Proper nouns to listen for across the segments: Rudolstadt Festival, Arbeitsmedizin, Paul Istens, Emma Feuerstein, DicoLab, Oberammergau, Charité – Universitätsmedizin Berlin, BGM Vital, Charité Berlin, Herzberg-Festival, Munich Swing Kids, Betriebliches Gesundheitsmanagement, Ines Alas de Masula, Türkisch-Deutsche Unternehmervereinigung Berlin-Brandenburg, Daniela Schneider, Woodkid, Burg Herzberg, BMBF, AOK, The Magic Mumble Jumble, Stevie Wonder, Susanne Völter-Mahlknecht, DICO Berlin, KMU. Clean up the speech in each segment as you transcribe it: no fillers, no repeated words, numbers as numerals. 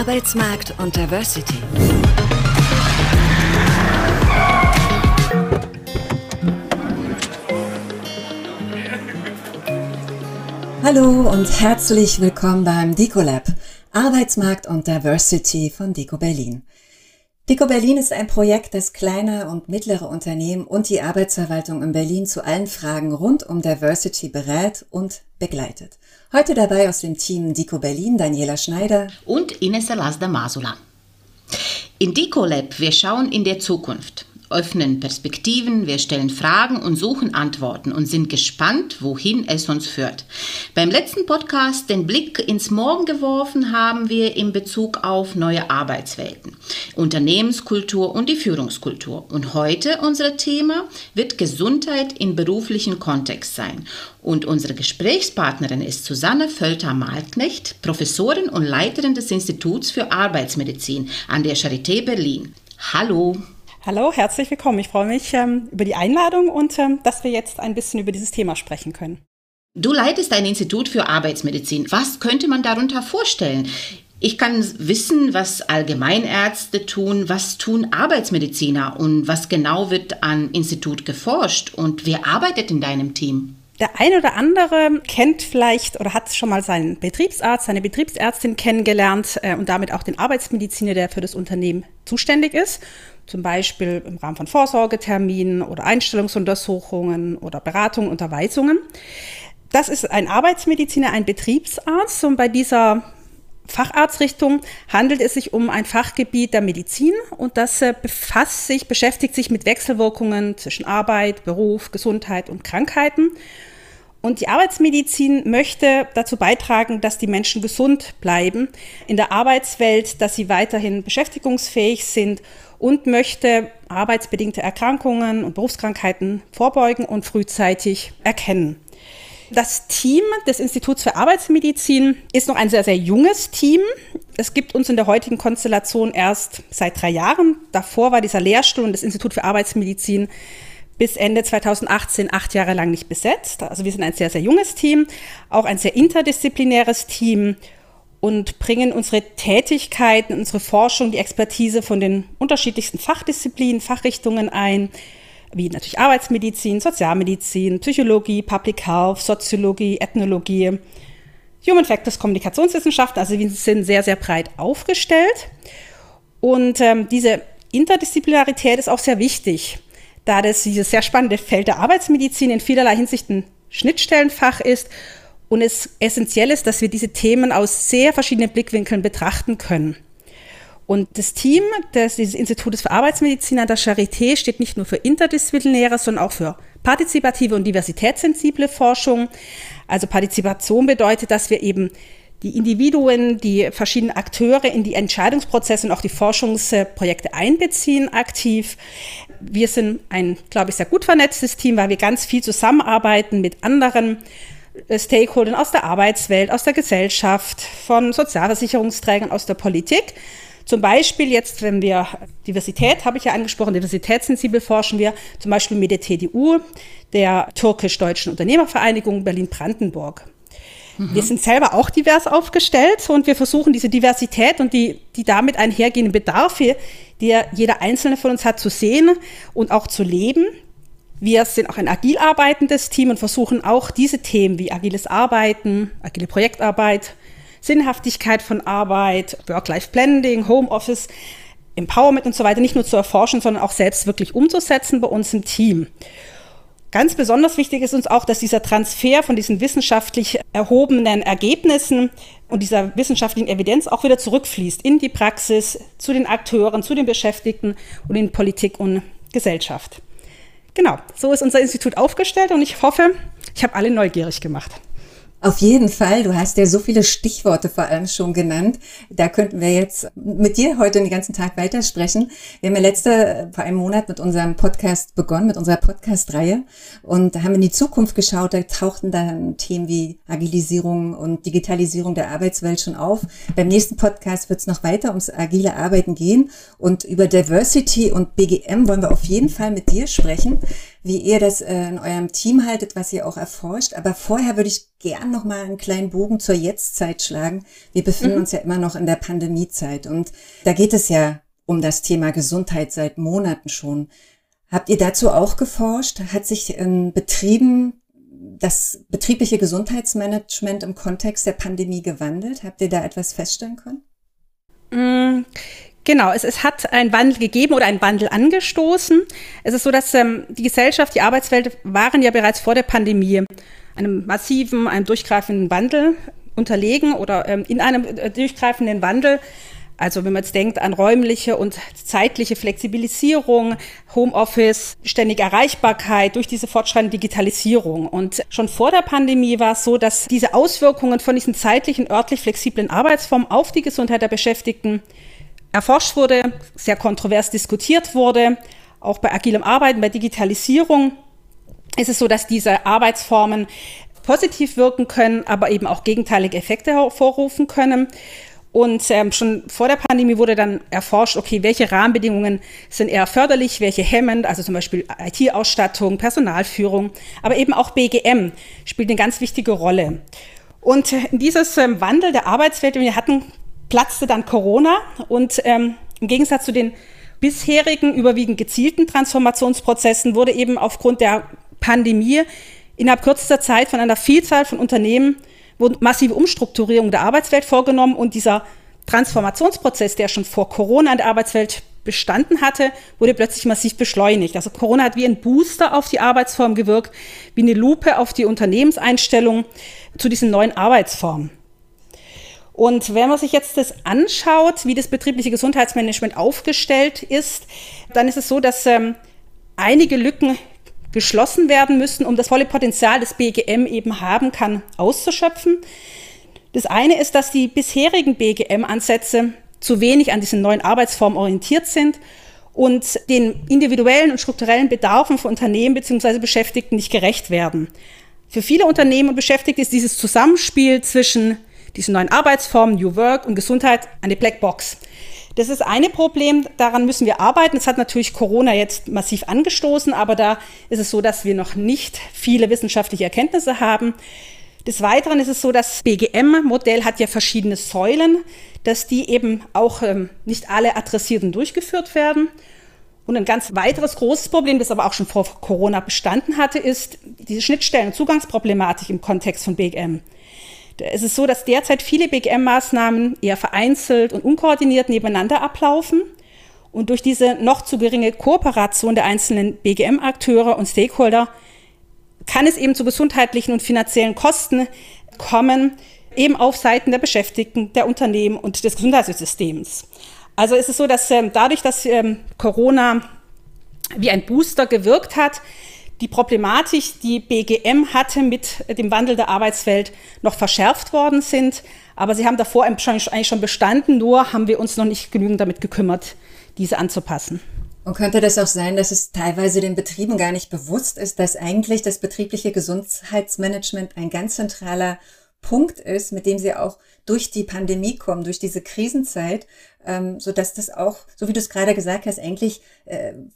Arbeitsmarkt und Diversity. Hallo und herzlich willkommen beim DicoLab, Arbeitsmarkt und Diversity von DICO Berlin. DICO Berlin ist ein Projekt, das kleine und mittlere Unternehmen und die Arbeitsverwaltung in Berlin zu allen Fragen rund um Diversity berät und begleitet. Heute dabei aus dem Team DICO Berlin Daniela Schneider und Ines Alas de Masula. In DicoLab, wir schauen in der Zukunft, öffnen Perspektiven, wir stellen Fragen und suchen Antworten und sind gespannt, wohin es uns führt. Beim letzten Podcast den Blick ins Morgen geworfen haben wir in Bezug auf neue Arbeitswelten, Unternehmenskultur und die Führungskultur. Und heute unser Thema wird Gesundheit im beruflichen Kontext sein. Und unsere Gesprächspartnerin ist Susanne Völter-Mahlknecht, Professorin und Leiterin des Instituts für Arbeitsmedizin an der Charité Berlin. Hallo! Hallo, herzlich willkommen. Ich freue mich über die Einladung und dass wir jetzt ein bisschen über dieses Thema sprechen können. Du leitest ein Institut für Arbeitsmedizin. Was könnte man darunter vorstellen? Ich kann wissen, was Allgemeinärzte tun, was tun Arbeitsmediziner und was genau wird am Institut geforscht und wer arbeitet in deinem Team? Der eine oder andere kennt vielleicht oder hat schon mal seinen Betriebsarzt, seine Betriebsärztin kennengelernt und damit auch den Arbeitsmediziner, der für das Unternehmen zuständig ist. Zum Beispiel im Rahmen von Vorsorgeterminen oder Einstellungsuntersuchungen oder Beratungen, Unterweisungen. Das ist ein Arbeitsmediziner, ein Betriebsarzt. Und bei dieser Facharztrichtung handelt es sich um ein Fachgebiet der Medizin. Und das beschäftigt sich mit Wechselwirkungen zwischen Arbeit, Beruf, Gesundheit und Krankheiten. Und die Arbeitsmedizin möchte dazu beitragen, dass die Menschen gesund bleiben in der Arbeitswelt, dass sie weiterhin beschäftigungsfähig sind und möchte arbeitsbedingte Erkrankungen und Berufskrankheiten vorbeugen und frühzeitig erkennen. Das Team des Instituts für Arbeitsmedizin ist noch ein sehr, sehr junges Team. Es gibt uns in der heutigen Konstellation erst seit 3 Jahren. Davor war dieser Lehrstuhl und das Institut für Arbeitsmedizin bis Ende 2018 8 Jahre lang nicht besetzt. Also wir sind ein sehr, sehr junges Team, auch ein sehr interdisziplinäres Team und bringen unsere Tätigkeiten, unsere Forschung, die Expertise von den unterschiedlichsten Fachdisziplinen, Fachrichtungen ein, wie natürlich Arbeitsmedizin, Sozialmedizin, Psychologie, Public Health, Soziologie, Ethnologie, Human Factors, Kommunikationswissenschaften. Also wir sind sehr, sehr breit aufgestellt. Und diese Interdisziplinarität ist auch sehr wichtig, da das dieses sehr spannende Feld der Arbeitsmedizin in vielerlei Hinsicht ein Schnittstellenfach ist und es essentiell ist, dass wir diese Themen aus sehr verschiedenen Blickwinkeln betrachten können. Und das Team dieses Institutes für Arbeitsmedizin an der Charité steht nicht nur für interdisziplinäre, sondern auch für partizipative und diversitätssensible Forschung. Also Partizipation bedeutet, dass wir eben die Individuen, die verschiedenen Akteure in die Entscheidungsprozesse und auch die Forschungsprojekte einbeziehen aktiv. Wir sind ein, glaube ich, sehr gut vernetztes Team, weil wir ganz viel zusammenarbeiten mit anderen Stakeholdern aus der Arbeitswelt, aus der Gesellschaft, von Sozialversicherungsträgern, aus der Politik. Zum Beispiel jetzt, wenn wir Diversität, habe ich ja angesprochen, diversitätssensibel forschen wir, zum Beispiel mit der TDU, der Türkisch-Deutschen Unternehmervereinigung Berlin-Brandenburg. Wir sind selber auch divers aufgestellt und wir versuchen diese Diversität und die damit einhergehenden Bedarfe, die jeder Einzelne von uns hat, zu sehen und auch zu leben. Wir sind auch ein agil arbeitendes Team und versuchen auch diese Themen wie agiles Arbeiten, agile Projektarbeit, Sinnhaftigkeit von Arbeit, Work-Life-Blending, Homeoffice, Empowerment und so weiter nicht nur zu erforschen, sondern auch selbst wirklich umzusetzen bei uns im Team. Ganz besonders wichtig ist uns auch, dass dieser Transfer von diesen wissenschaftlich erhobenen Ergebnissen und dieser wissenschaftlichen Evidenz auch wieder zurückfließt in die Praxis, zu den Akteuren, zu den Beschäftigten und in Politik und Gesellschaft. Genau, so ist unser Institut aufgestellt und ich hoffe, ich habe alle neugierig gemacht. Auf jeden Fall, du hast ja so viele Stichworte vor allem schon genannt. Da könnten wir jetzt mit dir heute den ganzen Tag weitersprechen. Wir haben ja vor einem Monat mit unserem Podcast begonnen, mit unserer Podcast-Reihe und haben in die Zukunft geschaut. Da tauchten dann Themen wie Agilisierung und Digitalisierung der Arbeitswelt schon auf. Beim nächsten Podcast wird es noch weiter ums agile Arbeiten gehen und über Diversity und BGM wollen wir auf jeden Fall mit dir sprechen, wie ihr das in eurem Team haltet, was ihr auch erforscht. Aber vorher würde ich gerne gern nochmal einen kleinen Bogen zur Jetztzeit schlagen. Wir befinden uns ja immer noch in der Pandemiezeit und da geht es ja um das Thema Gesundheit seit Monaten schon. Habt ihr dazu auch geforscht? Hat sich in Betrieben das betriebliche Gesundheitsmanagement im Kontext der Pandemie gewandelt? Habt ihr da etwas feststellen können? Genau, es hat einen Wandel gegeben oder einen Wandel angestoßen. Es ist so, dass die Gesellschaft, die Arbeitswelt waren ja bereits vor der Pandemie einem massiven, einem durchgreifenden Wandel unterlegen oder in einem durchgreifenden Wandel. Also wenn man jetzt denkt an räumliche und zeitliche Flexibilisierung, Homeoffice, ständige Erreichbarkeit durch diese fortschreitende Digitalisierung. Und schon vor der Pandemie war es so, dass diese Auswirkungen von diesen zeitlichen, örtlich flexiblen Arbeitsformen auf die Gesundheit der Beschäftigten erforscht wurde, sehr kontrovers diskutiert wurde. Auch bei agilem Arbeiten, bei Digitalisierung ist es so, dass diese Arbeitsformen positiv wirken können, aber eben auch gegenteilige Effekte hervorrufen können. Und schon vor der Pandemie wurde dann erforscht, okay, welche Rahmenbedingungen sind eher förderlich, welche hemmend, also zum Beispiel IT-Ausstattung, Personalführung, aber eben auch BGM spielt eine ganz wichtige Rolle. Und in dieses Wandel der Arbeitswelt, den wir hatten, platzte dann Corona und im Gegensatz zu den bisherigen überwiegend gezielten Transformationsprozessen wurde eben aufgrund der Pandemie innerhalb kürzester Zeit von einer Vielzahl von Unternehmen wurden massive Umstrukturierungen der Arbeitswelt vorgenommen und dieser Transformationsprozess, der schon vor Corona in der Arbeitswelt bestanden hatte, wurde plötzlich massiv beschleunigt. Also Corona hat wie ein Booster auf die Arbeitsform gewirkt, wie eine Lupe auf die Unternehmenseinstellung zu diesen neuen Arbeitsformen. Und wenn man sich jetzt das anschaut, wie das betriebliche Gesundheitsmanagement aufgestellt ist, dann ist es so, dass einige Lücken geschlossen werden müssen, um das volle Potenzial des BGM eben haben kann, auszuschöpfen. Das eine ist, dass die bisherigen BGM-Ansätze zu wenig an diesen neuen Arbeitsformen orientiert sind und den individuellen und strukturellen Bedarfen von Unternehmen bzw. Beschäftigten nicht gerecht werden. Für viele Unternehmen und Beschäftigte ist dieses Zusammenspiel zwischen diesen neuen Arbeitsformen, New Work und Gesundheit eine Blackbox. Das ist ein Problem, daran müssen wir arbeiten. Das hat natürlich Corona jetzt massiv angestoßen, aber da ist es so, dass wir noch nicht viele wissenschaftliche Erkenntnisse haben. Des Weiteren ist es so, das BGM-Modell hat ja verschiedene Säulen, dass die eben auch nicht alle adressiert und durchgeführt werden. Und ein ganz weiteres großes Problem, das aber auch schon vor Corona bestanden hatte, ist diese Schnittstellen- und Zugangsproblematik im Kontext von BGM. Es ist so, dass derzeit viele BGM-Maßnahmen eher vereinzelt und unkoordiniert nebeneinander ablaufen. Und durch diese noch zu geringe Kooperation der einzelnen BGM-Akteure und Stakeholder kann es eben zu gesundheitlichen und finanziellen Kosten kommen, eben auf Seiten der Beschäftigten, der Unternehmen und des Gesundheitssystems. Also es ist so, dass dadurch, dass Corona wie ein Booster gewirkt hat, die Problematik, die BGM hatte mit dem Wandel der Arbeitswelt, noch verschärft worden sind. Aber sie haben davor eigentlich schon bestanden, nur haben wir uns noch nicht genügend damit gekümmert, diese anzupassen. Und könnte das auch sein, dass es teilweise den Betrieben gar nicht bewusst ist, dass eigentlich das betriebliche Gesundheitsmanagement ein ganz zentraler Punkt ist, mit dem sie auch durch die Pandemie kommen, durch diese Krisenzeit, sodass das auch, so wie du es gerade gesagt hast, eigentlich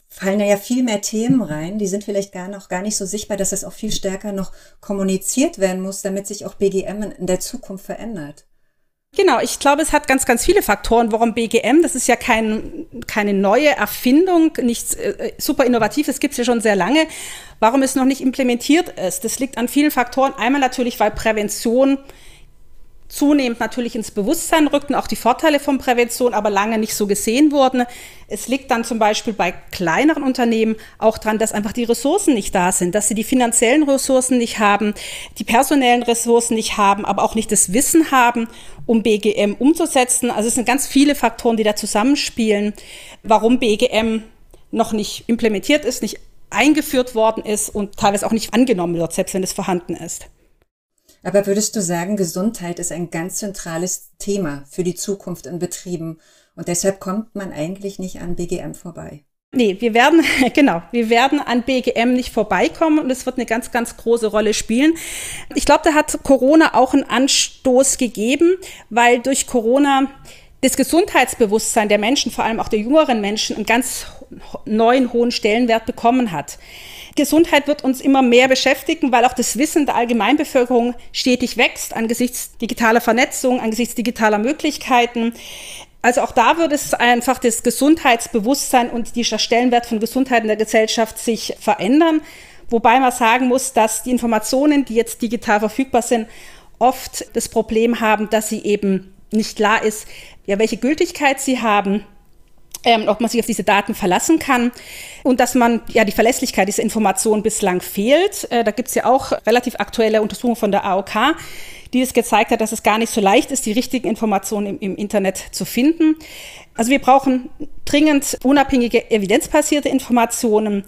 fallen da ja viel mehr Themen rein, die sind vielleicht gar nicht so sichtbar, dass das auch viel stärker noch kommuniziert werden muss, damit sich auch BGM in der Zukunft verändert. Genau, ich glaube, es hat ganz, ganz viele Faktoren, warum BGM, das ist ja keine neue Erfindung, nichts super Innovatives, gibt es ja schon sehr lange, warum es noch nicht implementiert ist. Das liegt an vielen Faktoren. Einmal natürlich, weil Prävention zunehmend natürlich ins Bewusstsein rückt und auch die Vorteile von Prävention aber lange nicht so gesehen wurden. Es liegt dann zum Beispiel bei kleineren Unternehmen auch daran, dass einfach die Ressourcen nicht da sind, dass sie die finanziellen Ressourcen nicht haben, die personellen Ressourcen nicht haben, aber auch nicht das Wissen haben, um BGM umzusetzen. Also es sind ganz viele Faktoren, die da zusammenspielen, warum BGM noch nicht implementiert ist, nicht eingeführt worden ist und teilweise auch nicht angenommen wird, selbst wenn es vorhanden ist. Aber würdest du sagen, Gesundheit ist ein ganz zentrales Thema für die Zukunft in Betrieben und deshalb kommt man eigentlich nicht an BGM vorbei? Nee, wir werden an BGM nicht vorbeikommen und es wird eine ganz, ganz große Rolle spielen. Ich glaube, da hat Corona auch einen Anstoß gegeben, weil durch Corona das Gesundheitsbewusstsein der Menschen, vor allem auch der jüngeren Menschen, einen ganz neuen hohen Stellenwert bekommen hat. Gesundheit wird uns immer mehr beschäftigen, weil auch das Wissen der Allgemeinbevölkerung stetig wächst angesichts digitaler Vernetzung, angesichts digitaler Möglichkeiten. Also auch da wird es einfach das Gesundheitsbewusstsein und der Stellenwert von Gesundheit in der Gesellschaft sich verändern. Wobei man sagen muss, dass die Informationen, die jetzt digital verfügbar sind, oft das Problem haben, dass sie eben nicht klar ist, ja, welche Gültigkeit sie haben, ob man sich auf diese Daten verlassen kann und dass man ja die Verlässlichkeit dieser Informationen bislang fehlt. Da gibt es ja auch relativ aktuelle Untersuchungen von der AOK, die es gezeigt hat, dass es gar nicht so leicht ist, die richtigen Informationen im Internet zu finden. Also wir brauchen dringend unabhängige, evidenzbasierte Informationen.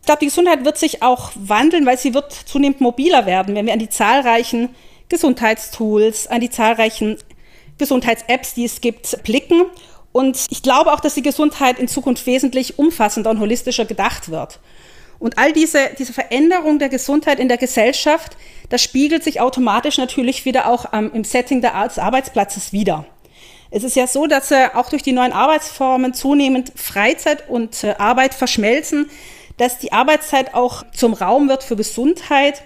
Ich glaube, die Gesundheit wird sich auch wandeln, weil sie wird zunehmend mobiler werden, wenn wir an die zahlreichen Gesundheitstools, an die zahlreichen Gesundheits-Apps, die es gibt, blicken. Und ich glaube auch, dass die Gesundheit in Zukunft wesentlich umfassender und holistischer gedacht wird. Und all diese Veränderung der Gesundheit in der Gesellschaft, das spiegelt sich automatisch natürlich wieder auch im Setting des Arbeitsplatzes wider. Es ist ja so, dass auch durch die neuen Arbeitsformen zunehmend Freizeit und Arbeit verschmelzen, dass die Arbeitszeit auch zum Raum wird für Gesundheit.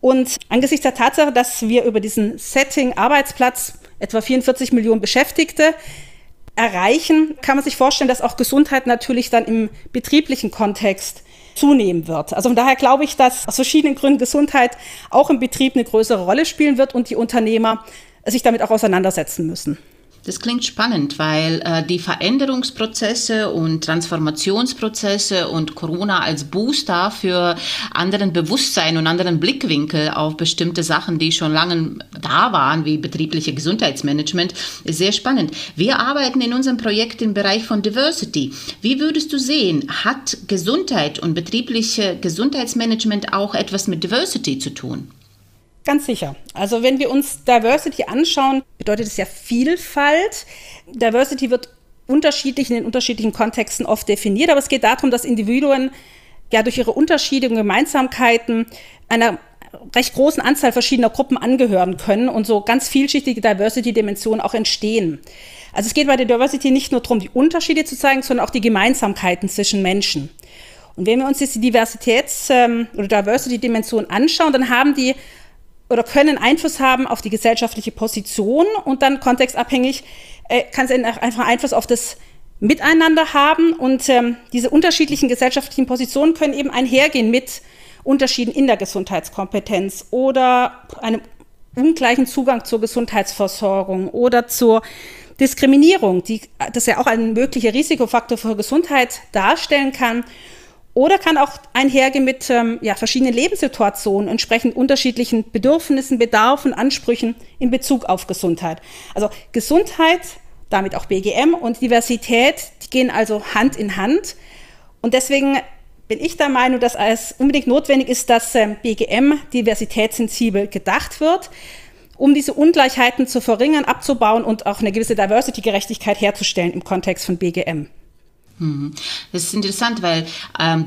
Und angesichts der Tatsache, dass wir über diesen Setting Arbeitsplatz etwa 44 Millionen Beschäftigte erreichen, kann man sich vorstellen, dass auch Gesundheit natürlich dann im betrieblichen Kontext zunehmen wird. Also von daher glaube ich, dass aus verschiedenen Gründen Gesundheit auch im Betrieb eine größere Rolle spielen wird und die Unternehmer sich damit auch auseinandersetzen müssen. Das klingt spannend, weil die Veränderungsprozesse und Transformationsprozesse und Corona als Booster für anderen Bewusstsein und anderen Blickwinkel auf bestimmte Sachen, die schon lange da waren, wie betriebliche Gesundheitsmanagement, ist sehr spannend. Wir arbeiten in unserem Projekt im Bereich von Diversity. Wie würdest du sehen, hat Gesundheit und betriebliche Gesundheitsmanagement auch etwas mit Diversity zu tun? Ganz sicher. Also wenn wir uns Diversity anschauen, bedeutet es ja Vielfalt. Diversity wird unterschiedlich in den unterschiedlichen Kontexten oft definiert, aber es geht darum, dass Individuen ja durch ihre Unterschiede und Gemeinsamkeiten einer recht großen Anzahl verschiedener Gruppen angehören können und so ganz vielschichtige Diversity-Dimensionen auch entstehen. Also es geht bei der Diversity nicht nur darum, die Unterschiede zu zeigen, sondern auch die Gemeinsamkeiten zwischen Menschen. Und wenn wir uns jetzt die Diversity-Dimension anschauen, dann haben die oder können Einfluss haben auf die gesellschaftliche Position und dann kontextabhängig kann es einfach Einfluss auf das Miteinander haben und diese unterschiedlichen gesellschaftlichen Positionen können eben einhergehen mit Unterschieden in der Gesundheitskompetenz oder einem ungleichen Zugang zur Gesundheitsversorgung oder zur Diskriminierung, das ja auch ein möglicher Risikofaktor für Gesundheit darstellen kann. Oder kann auch einhergehen mit verschiedenen Lebenssituationen, entsprechend unterschiedlichen Bedürfnissen, Bedarfen, Ansprüchen in Bezug auf Gesundheit. Also Gesundheit, damit auch BGM und Diversität, die gehen also Hand in Hand. Und deswegen bin ich der Meinung, dass es unbedingt notwendig ist, dass BGM diversitätssensibel gedacht wird, um diese Ungleichheiten zu verringern, abzubauen und auch eine gewisse Diversity-Gerechtigkeit herzustellen im Kontext von BGM. Das ist interessant, weil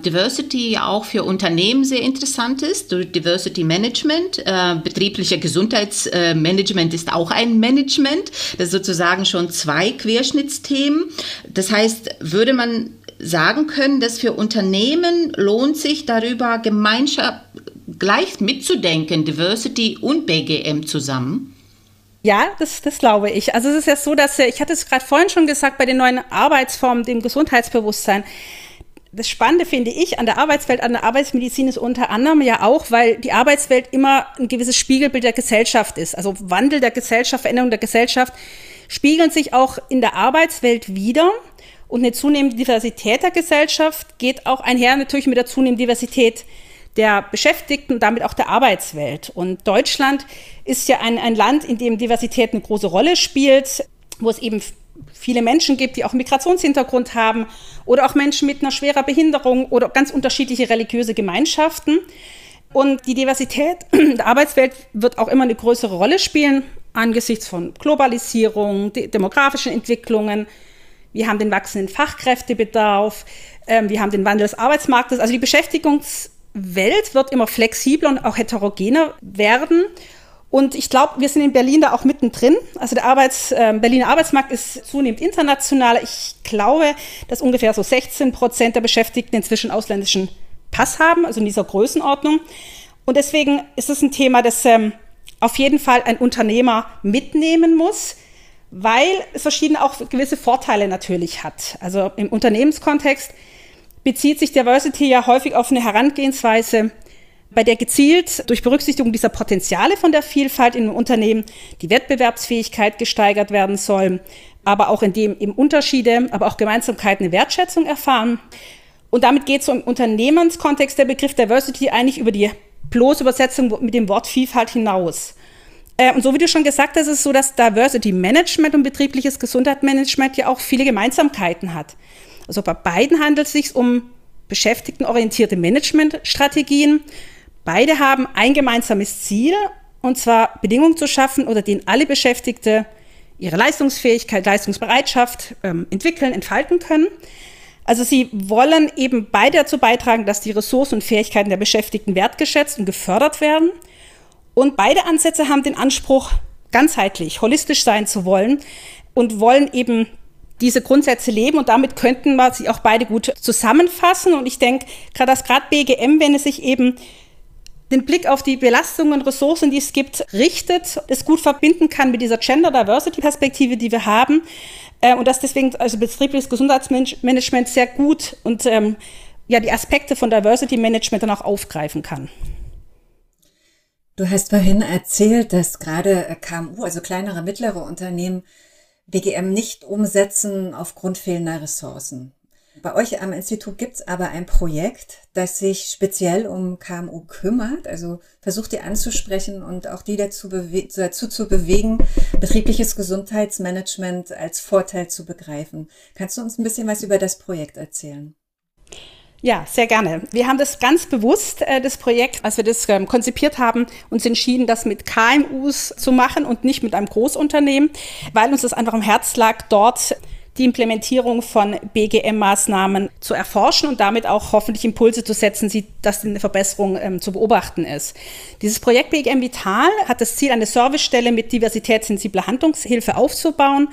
Diversity ja auch für Unternehmen sehr interessant ist, durch Diversity Management. Betrieblicher Gesundheitsmanagement ist auch ein Management, das ist sozusagen schon zwei Querschnittsthemen. Das heißt, würde man sagen können, dass für Unternehmen lohnt sich darüber gleich mitzudenken, Diversity und BGM zusammen? Ja, das glaube ich. Also es ist ja so, dass, ich hatte es gerade vorhin schon gesagt, bei den neuen Arbeitsformen, dem Gesundheitsbewusstsein, das Spannende finde ich an der Arbeitswelt, an der Arbeitsmedizin ist unter anderem ja auch, weil die Arbeitswelt immer ein gewisses Spiegelbild der Gesellschaft ist. Also Wandel der Gesellschaft, Veränderung der Gesellschaft spiegeln sich auch in der Arbeitswelt wider. Und eine zunehmende Diversität der Gesellschaft geht auch einher natürlich mit der zunehmenden Diversität der Beschäftigten und damit auch der Arbeitswelt. Und Deutschland ist ja ein Land, in dem Diversität eine große Rolle spielt, wo es eben viele Menschen gibt, die auch einen Migrationshintergrund haben oder auch Menschen mit einer schweren Behinderung oder ganz unterschiedliche religiöse Gemeinschaften. Und die Diversität der Arbeitswelt wird auch immer eine größere Rolle spielen angesichts von Globalisierung, demografischen Entwicklungen. Wir haben den wachsenden Fachkräftebedarf, wir haben den Wandel des Arbeitsmarktes, also die Beschäftigungs Welt wird immer flexibler und auch heterogener werden Und ich glaube, wir sind in Berlin da auch mittendrin. Also der Berliner Arbeitsmarkt ist zunehmend international. Ich glaube, dass ungefähr so 16% der Beschäftigten inzwischen ausländischen Pass haben, also in dieser Größenordnung. Und deswegen ist es ein Thema, das auf jeden Fall ein Unternehmer mitnehmen muss, weil es verschiedene auch gewisse Vorteile natürlich hat. Also im Unternehmenskontext bezieht sich Diversity ja häufig auf eine Herangehensweise, bei der gezielt durch Berücksichtigung dieser Potenziale von der Vielfalt in einem Unternehmen die Wettbewerbsfähigkeit gesteigert werden soll, aber auch indem eben Unterschiede, aber auch Gemeinsamkeiten eine Wertschätzung erfahren. Und damit geht so im Unternehmenskontext der Begriff Diversity eigentlich über die bloße Übersetzung mit dem Wort Vielfalt hinaus. Und so wie du schon gesagt hast, ist es so, dass Diversity Management und betriebliches Gesundheitsmanagement ja auch viele Gemeinsamkeiten hat. Also bei beiden handelt es sich um beschäftigtenorientierte Managementstrategien. Beide haben ein gemeinsames Ziel, und zwar Bedingungen zu schaffen, unter denen alle Beschäftigte ihre Leistungsfähigkeit, Leistungsbereitschaft entwickeln, entfalten können. Also sie wollen eben beide dazu beitragen, dass die Ressourcen und Fähigkeiten der Beschäftigten wertgeschätzt und gefördert werden. Und beide Ansätze haben den Anspruch, ganzheitlich, holistisch sein zu wollen und wollen eben diese Grundsätze leben, und damit könnten wir sie auch beide gut zusammenfassen. Und ich denke, gerade BGM, wenn es sich eben den Blick auf die Belastungen, Ressourcen, die es gibt, richtet, es gut verbinden kann mit dieser Gender-Diversity-Perspektive, die wir haben, und dass deswegen also betriebliches Gesundheitsmanagement sehr gut und ja die Aspekte von Diversity-Management dann auch aufgreifen kann. Du hast vorhin erzählt, dass gerade KMU, also kleinere, mittlere Unternehmen, BGM nicht umsetzen aufgrund fehlender Ressourcen. Bei euch am Institut gibt es aber ein Projekt, das sich speziell um KMU kümmert, also versucht die anzusprechen und auch die dazu zu bewegen, betriebliches Gesundheitsmanagement als Vorteil zu begreifen. Kannst du uns ein bisschen was über das Projekt erzählen? Ja, sehr gerne. Wir haben das ganz bewusst, das Projekt, als wir das konzipiert haben, uns entschieden, das mit KMUs zu machen und nicht mit einem Großunternehmen, weil uns das einfach am Herz lag, dort die Implementierung von BGM-Maßnahmen zu erforschen und damit auch hoffentlich Impulse zu setzen, dass eine Verbesserung zu beobachten ist. Dieses Projekt BGM Vital hat das Ziel, eine Servicestelle mit diversitätssensibler Handlungshilfe aufzubauen.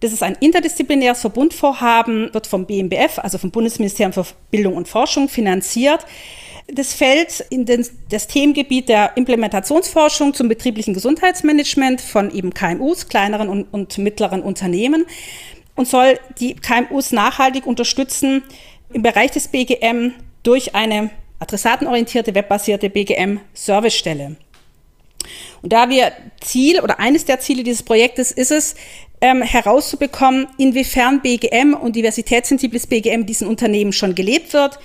Das ist ein interdisziplinäres Verbundvorhaben, wird vom BMBF, also vom Bundesministerium für Bildung und Forschung, finanziert. Das fällt in das Themengebiet der Implementationsforschung zum betrieblichen Gesundheitsmanagement von eben KMUs, kleineren und mittleren Unternehmen, und soll die KMUs nachhaltig unterstützen im Bereich des BGM durch eine adressatenorientierte, webbasierte BGM-Servicestelle. Und da wir eines der Ziele dieses Projektes ist es, herauszubekommen, inwiefern BGM und diversitätssensibles BGM diesen Unternehmen schon gelebt wird,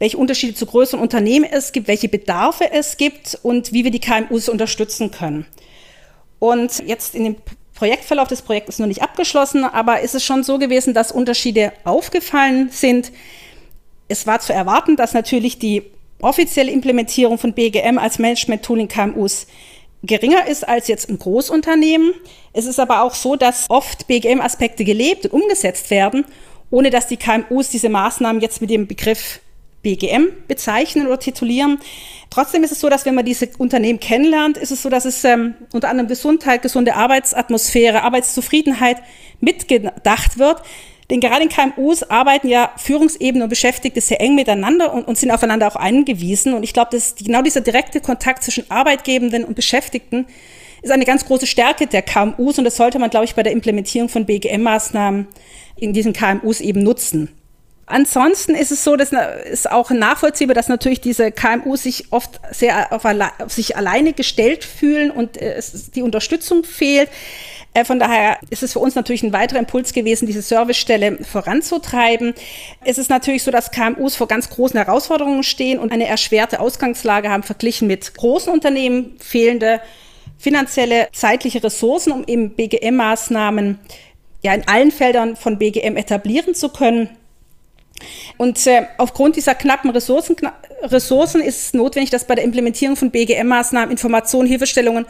welche Unterschiede zu größeren Unternehmen es gibt, welche Bedarfe es gibt und wie wir die KMUs unterstützen können. Und jetzt in dem Projektverlauf, das Projekt ist noch nicht abgeschlossen, aber ist es schon so gewesen, dass Unterschiede aufgefallen sind. Es war zu erwarten, dass natürlich die offizielle Implementierung von BGM als Management-Tool in KMUs geringer ist als jetzt im Großunternehmen. Es ist aber auch so, dass oft BGM-Aspekte gelebt und umgesetzt werden, ohne dass die KMUs diese Maßnahmen jetzt mit dem Begriff BGM bezeichnen oder titulieren. Trotzdem ist es so, dass wenn man diese Unternehmen kennenlernt, ist es so, dass es unter anderem Gesundheit, gesunde Arbeitsatmosphäre, Arbeitszufriedenheit mitgedacht wird. Denn gerade in KMUs arbeiten ja Führungsebene und Beschäftigte sehr eng miteinander und sind aufeinander auch angewiesen. Und ich glaube, dass genau dieser direkte Kontakt zwischen Arbeitgebenden und Beschäftigten ist eine ganz große Stärke der KMUs. Und das sollte man, glaube ich, bei der Implementierung von BGM-Maßnahmen in diesen KMUs eben nutzen. Ansonsten ist es so, dass es auch nachvollziehbar, dass natürlich diese KMUs sich oft sehr auf sich alleine gestellt fühlen und die Unterstützung fehlt. Von daher ist es für uns natürlich ein weiterer Impuls gewesen, diese Servicestelle voranzutreiben. Es ist natürlich so, dass KMUs vor ganz großen Herausforderungen stehen und eine erschwerte Ausgangslage haben verglichen mit großen Unternehmen, fehlende finanzielle, zeitliche Ressourcen, um eben BGM-Maßnahmen ja in allen Feldern von BGM etablieren zu können. Und aufgrund dieser knappen Ressourcen ist es notwendig, dass bei der Implementierung von BGM-Maßnahmen Informationen, Hilfestellungen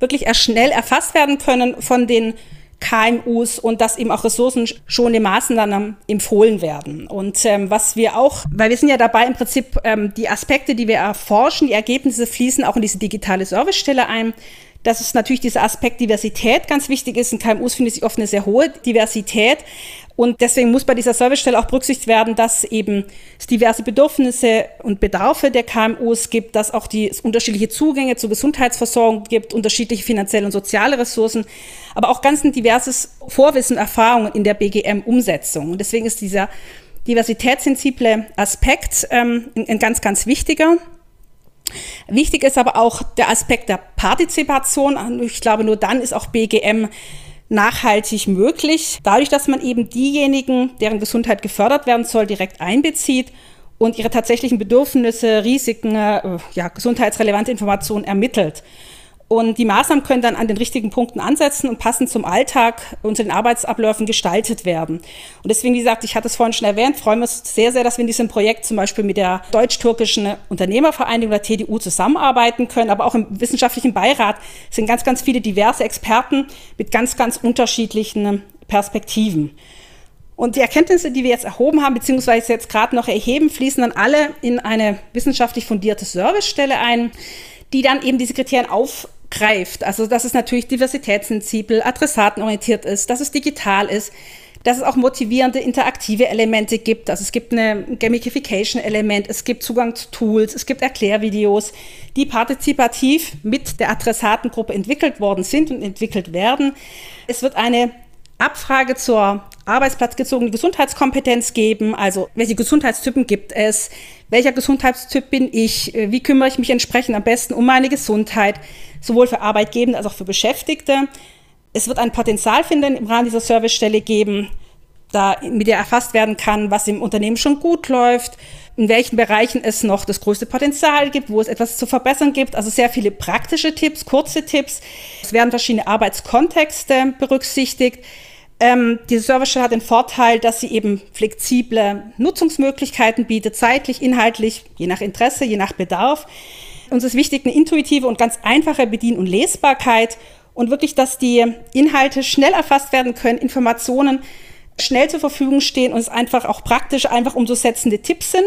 wirklich schnell erfasst werden können von den KMUs und dass eben auch ressourcenschonende Maßnahmen empfohlen werden. Und was wir auch, weil wir sind ja dabei im Prinzip die Aspekte, die wir erforschen, die Ergebnisse fließen auch in diese digitale Servicestelle ein. dass es natürlich dieser Aspekt Diversität ganz wichtig ist. In KMUs findet sich oft eine sehr hohe Diversität. Und deswegen muss bei dieser Servicestelle auch berücksichtigt werden, dass eben es diverse Bedürfnisse und Bedarfe der KMUs gibt, dass auch es unterschiedliche Zugänge zur Gesundheitsversorgung gibt, unterschiedliche finanzielle und soziale Ressourcen, aber auch ganz ein diverses Vorwissen, Erfahrungen in der BGM-Umsetzung. Und deswegen ist dieser diversitätssensible Aspekt ein ganz, ganz wichtiger. Wichtig ist aber auch der Aspekt der Partizipation. Ich glaube, nur dann ist auch BGM nachhaltig möglich, dadurch, dass man eben diejenigen, deren Gesundheit gefördert werden soll, direkt einbezieht und ihre tatsächlichen Bedürfnisse, Risiken, ja, gesundheitsrelevante Informationen ermittelt. Und die Maßnahmen können dann an den richtigen Punkten ansetzen und passend zum Alltag und zu den Arbeitsabläufen gestaltet werden. Und deswegen, wie gesagt, ich hatte es vorhin schon erwähnt, freuen wir uns sehr, sehr, dass wir in diesem Projekt zum Beispiel mit der Deutsch-Türkischen Unternehmervereinigung, der TDU, zusammenarbeiten können. Aber auch im wissenschaftlichen Beirat sind ganz, ganz viele diverse Experten mit ganz, ganz unterschiedlichen Perspektiven. Und die Erkenntnisse, die wir jetzt erhoben haben, beziehungsweise jetzt gerade noch erheben, fließen dann alle in eine wissenschaftlich fundierte Servicestelle ein, die dann eben diese Kriterien aufgreift. Also, dass es natürlich diversitätssensibel, adressatenorientiert ist, dass es digital ist, dass es auch motivierende, interaktive Elemente gibt. Also, es gibt ein Gamification-Element, es gibt Zugang zu Tools, es gibt Erklärvideos, die partizipativ mit der Adressatengruppe entwickelt worden sind und entwickelt werden. Es wird eine Abfrage zur arbeitsplatzgezogenen Gesundheitskompetenz geben, also welche Gesundheitstypen gibt es, welcher Gesundheitstyp bin ich, wie kümmere ich mich entsprechend am besten um meine Gesundheit, sowohl für Arbeitgebende als auch für Beschäftigte. Es wird ein Potenzialfinder im Rahmen dieser Servicestelle geben, da mit der erfasst werden kann, was im Unternehmen schon gut läuft, in welchen Bereichen es noch das größte Potenzial gibt, wo es etwas zu verbessern gibt. Also sehr viele praktische Tipps, kurze Tipps. Es werden verschiedene Arbeitskontexte berücksichtigt. Diese Servicestelle hat den Vorteil, dass sie eben flexible Nutzungsmöglichkeiten bietet, zeitlich, inhaltlich, je nach Interesse, je nach Bedarf. Uns ist wichtig eine intuitive und ganz einfache Bedien- und Lesbarkeit und wirklich, dass die Inhalte schnell erfasst werden können, Informationen schnell zur Verfügung stehen und es einfach auch praktisch einfach umzusetzende Tipps sind.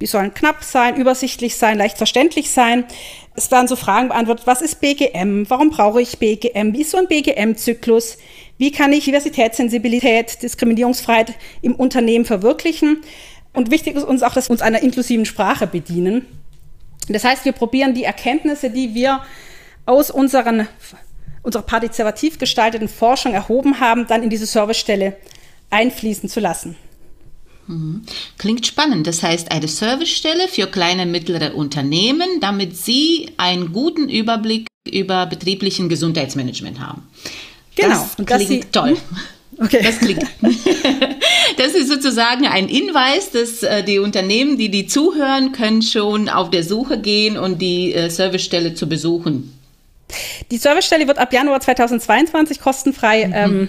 Die sollen knapp sein, übersichtlich sein, leicht verständlich sein. Es werden so Fragen beantwortet, was ist BGM, warum brauche ich BGM, wie ist so ein BGM-Zyklus, wie kann ich Diversitätssensibilität, Diskriminierungsfreiheit im Unternehmen verwirklichen. Und wichtig ist uns auch, dass wir uns einer inklusiven Sprache bedienen. Das heißt, wir probieren die Erkenntnisse, die wir aus unserer partizipativ gestalteten Forschung erhoben haben, dann in diese Servicestelle einfließen zu lassen. Klingt spannend. Das heißt, eine Servicestelle für kleine und mittlere Unternehmen, damit sie einen guten Überblick über betrieblichen Gesundheitsmanagement haben. Genau. Das klingt toll. Okay. Das klingt. Das ist sozusagen ein Hinweis, dass die Unternehmen, die zuhören, können schon auf der Suche gehen und die Servicestelle zu besuchen. Die Servicestelle wird ab Januar 2022 kostenfrei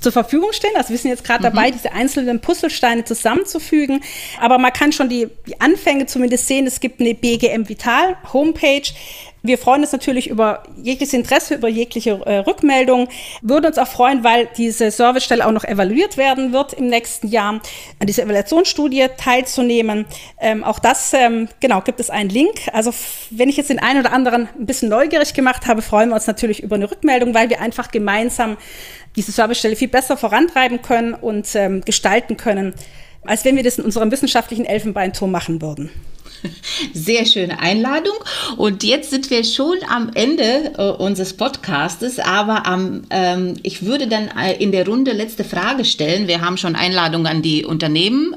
zur Verfügung stehen. Also wir sind jetzt gerade dabei, diese einzelnen Puzzlesteine zusammenzufügen. Aber man kann schon die Anfänge zumindest sehen. Es gibt eine BGM Vital Homepage. Wir freuen uns natürlich über jegliches Interesse, über jegliche Rückmeldung. Würden uns auch freuen, weil diese Servicestelle auch noch evaluiert werden wird im nächsten Jahr, an dieser Evaluationsstudie teilzunehmen. Auch das, genau, gibt es einen Link. Also wenn ich jetzt den einen oder anderen ein bisschen neugierig gemacht habe, freuen wir uns natürlich über eine Rückmeldung, weil wir einfach gemeinsam diese Servicestelle viel besser vorantreiben können und gestalten können, als wenn wir das in unserem wissenschaftlichen Elfenbeinturm machen würden. Sehr schöne Einladung. Und jetzt sind wir schon am Ende unseres Podcastes, aber ich würde dann in der Runde letzte Frage stellen. Wir haben schon Einladungen an die Unternehmen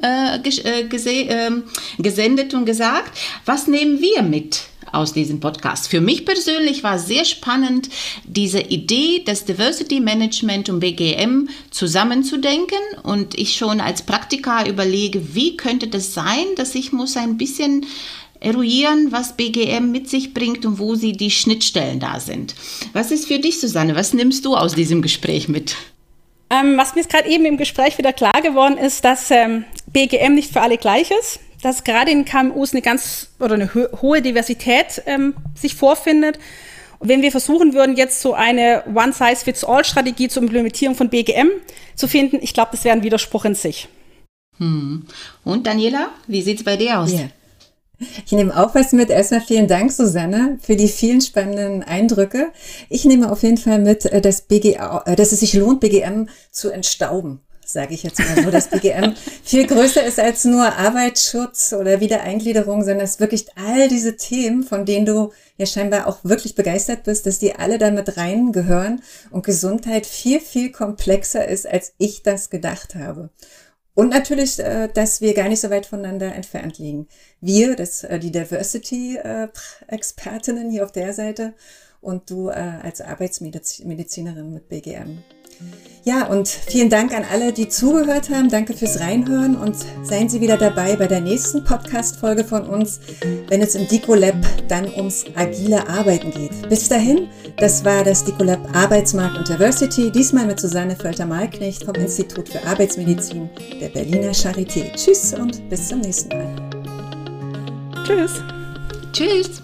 gesendet und gesagt, was nehmen wir mit aus diesem Podcast? Für mich persönlich war sehr spannend, diese Idee, das Diversity Management und BGM zusammenzudenken, und ich schon als Praktiker überlege, wie könnte das sein, dass ich muss ein bisschen eruieren, was BGM mit sich bringt und wo sie die Schnittstellen da sind. Was ist für dich, Susanne? Was nimmst du aus diesem Gespräch mit? Was mir jetzt gerade eben im Gespräch wieder klar geworden ist, dass BGM nicht für alle gleich ist, dass gerade in KMUs eine hohe Diversität sich vorfindet. Und wenn wir versuchen würden, jetzt so eine One-Size-Fits-All-Strategie zur Implementierung von BGM zu finden, ich glaube, das wäre ein Widerspruch in sich. Und Daniela, wie sieht es bei dir aus? Yeah. Ich nehme auch was mit. Erstmal vielen Dank, Susanne, für die vielen spannenden Eindrücke. Ich nehme auf jeden Fall mit, dass es sich lohnt, BGM zu entstauben, sage ich jetzt mal so, dass BGM viel größer ist als nur Arbeitsschutz oder Wiedereingliederung, sondern dass wirklich all diese Themen, von denen du ja scheinbar auch wirklich begeistert bist, dass die alle da mit reingehören und Gesundheit viel, viel komplexer ist, als ich das gedacht habe. Und natürlich, dass wir gar nicht so weit voneinander entfernt liegen. Wir, die Diversity-Expertinnen hier auf der Seite und du als Arbeitsmedizinerin mit BGM. Ja, und vielen Dank an alle, die zugehört haben. Danke fürs Reinhören und seien Sie wieder dabei bei der nächsten Podcast-Folge von uns, wenn es im DicoLab dann ums agile Arbeiten geht. Bis dahin, das war das DicoLab Arbeitsmarkt und Diversity, diesmal mit Susanne Völter-Mahlknecht vom Institut für Arbeitsmedizin der Berliner Charité. Tschüss und bis zum nächsten Mal. Tschüss. Tschüss.